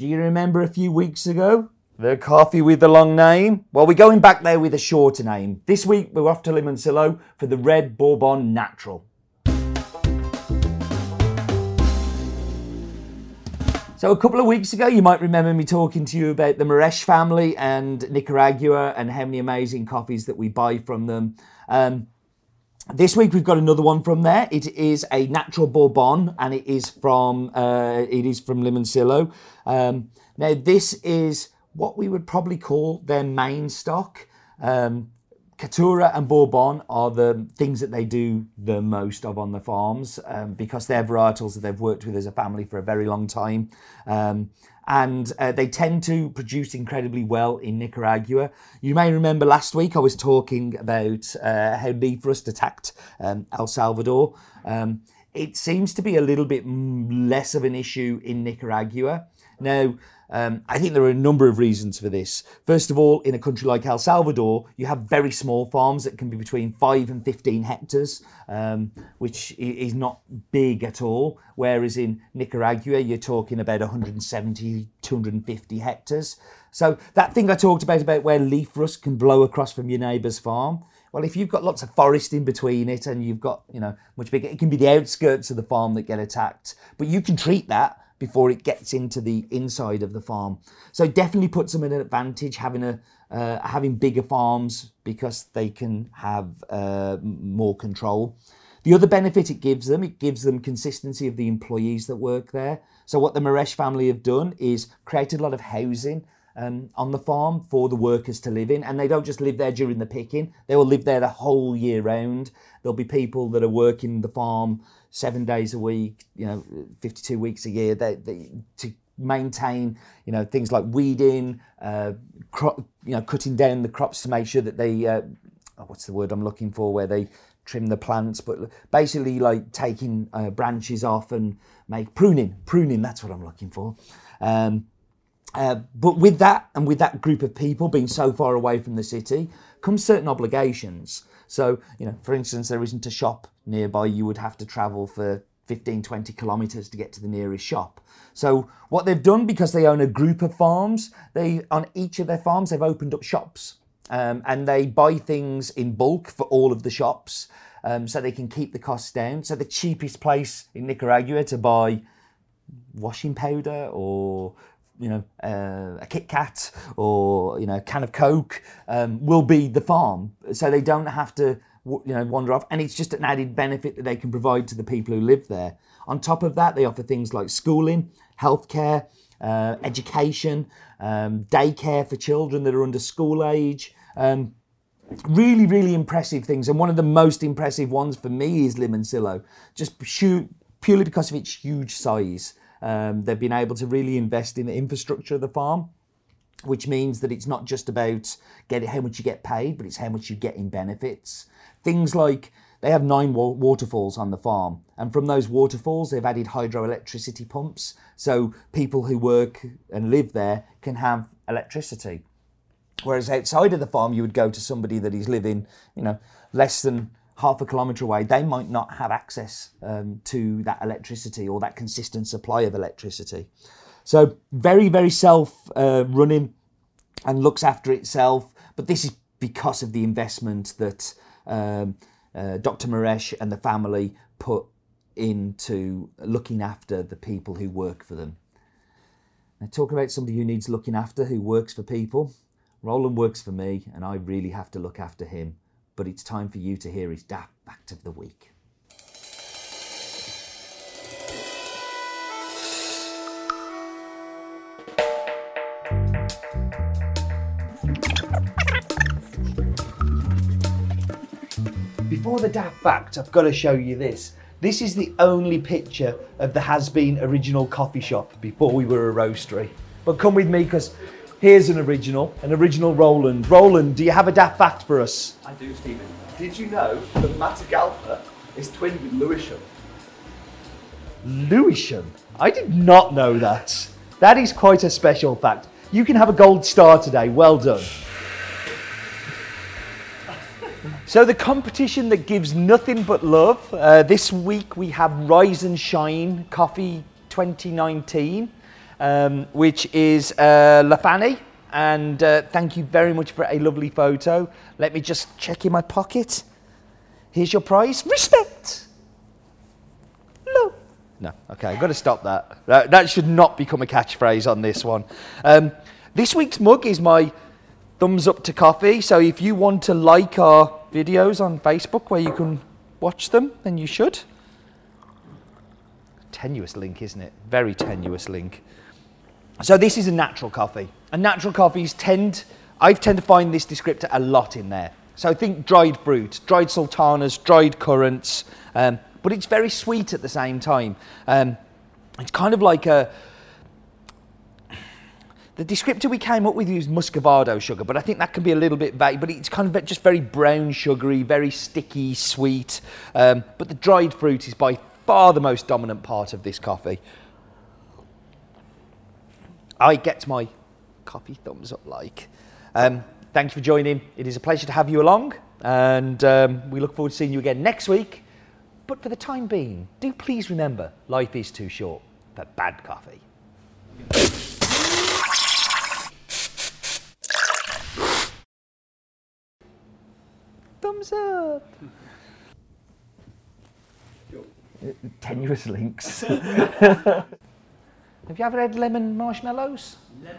Do you remember a few weeks ago? The coffee with the long name? Well, we're going back there with a shorter name. This week, we're off to Limoncillo for the Red Bourbon Natural. So a couple of weeks ago, you might remember me talking to you about the Mierisch family and Nicaragua and how many amazing coffees that we buy from them. This week we've got another one from there. It is a natural Bourbon, and it is from Limoncillo. Now this is what we would probably call their main stock. Caturra and Bourbon are the things that they do the most of on the farms because they're varietals that they've worked with as a family for a very long time. They tend to produce incredibly well in Nicaragua. You may remember last week I was talking about how leaf rust attacked El Salvador. It seems to be a little bit less of an issue in Nicaragua. Now, I think there are a number of reasons for this. First of all, in a country like El Salvador, you have very small farms that can be between 5 and 15 hectares, which is not big at all. Whereas in Nicaragua, you're talking about 170, 250 hectares. So that thing I talked about where leaf rust can blow across from your neighbour's farm, well, if you've got lots of forest in between it and you've got, you know, much bigger, it can be the outskirts of the farm that get attacked. But you can treat that before it gets into the inside of the farm. So definitely puts them at an advantage having having bigger farms because they can have more control. The other benefit it gives them consistency of the employees that work there. So what the Mierisch family have done is created a lot of housing on the farm for the workers to live in, and they don't just live there during the picking, they will live there the whole year round. There'll be people that are working the farm 7 days a week, you know, 52 weeks a year, to maintain, you know, things like weeding, cutting down the crops to make sure that they, what's the word I'm looking for, where they trim the plants, but basically like taking branches off and make pruning, that's what I'm looking for. But with that, and with that group of people being so far away from the city, come certain obligations. So, you know, for instance, there isn't a shop nearby. You would have to travel for 15, 20 kilometres to get to the nearest shop. So what they've done, because they own a group of farms, on each of their farms, they've opened up shops and they buy things in bulk for all of the shops so they can keep the costs down. So the cheapest place in Nicaragua to buy washing powder or, you know, a Kit Kat or, you know, a can of Coke will be the farm. So they don't have to, you know, wander off. And it's just an added benefit that they can provide to the people who live there. On top of that, they offer things like schooling, healthcare, education, daycare for children that are under school age. Really, really impressive things. And one of the most impressive ones for me is Limoncillo, just purely because of its huge size. They've been able to really invest in the infrastructure of the farm, which means that it's not just about how much you get paid, but it's how much you get in benefits. Things like they have 9 waterfalls on the farm, and from those waterfalls they've added hydroelectricity pumps, so people who work and live there can have electricity. Whereas outside of the farm, you would go to somebody that is living, you know, less than half a kilometre away, they might not have access to that electricity or that consistent supply of electricity. So very, very self-running and looks after itself. But this is because of the investment that Dr. Mierisch and the family put into looking after the people who work for them. Now, talking about somebody who needs looking after, who works for people, Roland works for me and I really have to look after him. But it's time for you to hear his daft fact of the week. Before the daft fact, I've got to show you this. This is the only picture of the has-been original coffee shop before we were a roastery. But come with me, because here's an original Roland. Roland, do you have a daft fact for us? I do, Stephen. Did you know that Matagalpa is twinned with Lewisham? Lewisham? I did not know that. That is quite a special fact. You can have a gold star today, well done. So the competition that gives nothing but love. This week we have Rise and Shine Coffee 2019. which is Lafani. And thank you very much for a lovely photo. Let me just check in my pocket. Here's your prize. Respect. No. No. Okay, I've got to stop that. That should not become a catchphrase on this one. This week's mug is my thumbs up to coffee. So if you want to like our videos on Facebook where you can watch them, then you should. Tenuous link, isn't it? Very tenuous link. So this is a natural coffee. And natural coffees I tend to find this descriptor a lot in there. So think dried fruit, dried sultanas, dried currants, but it's very sweet at the same time. It's kind of like a, the descriptor we came up with is muscovado sugar, but I think that can be a little bit vague, but it's kind of just very brown sugary, very sticky, sweet. But the dried fruit is by far the most dominant part of this coffee. I get my coffee thumbs up like. Thank you for joining. It is a pleasure to have you along, and we look forward to seeing you again next week. But for the time being, do please remember, life is too short for bad coffee. Thumbs up. Tenuous links. Have you ever had lemon marshmallows? Lemon.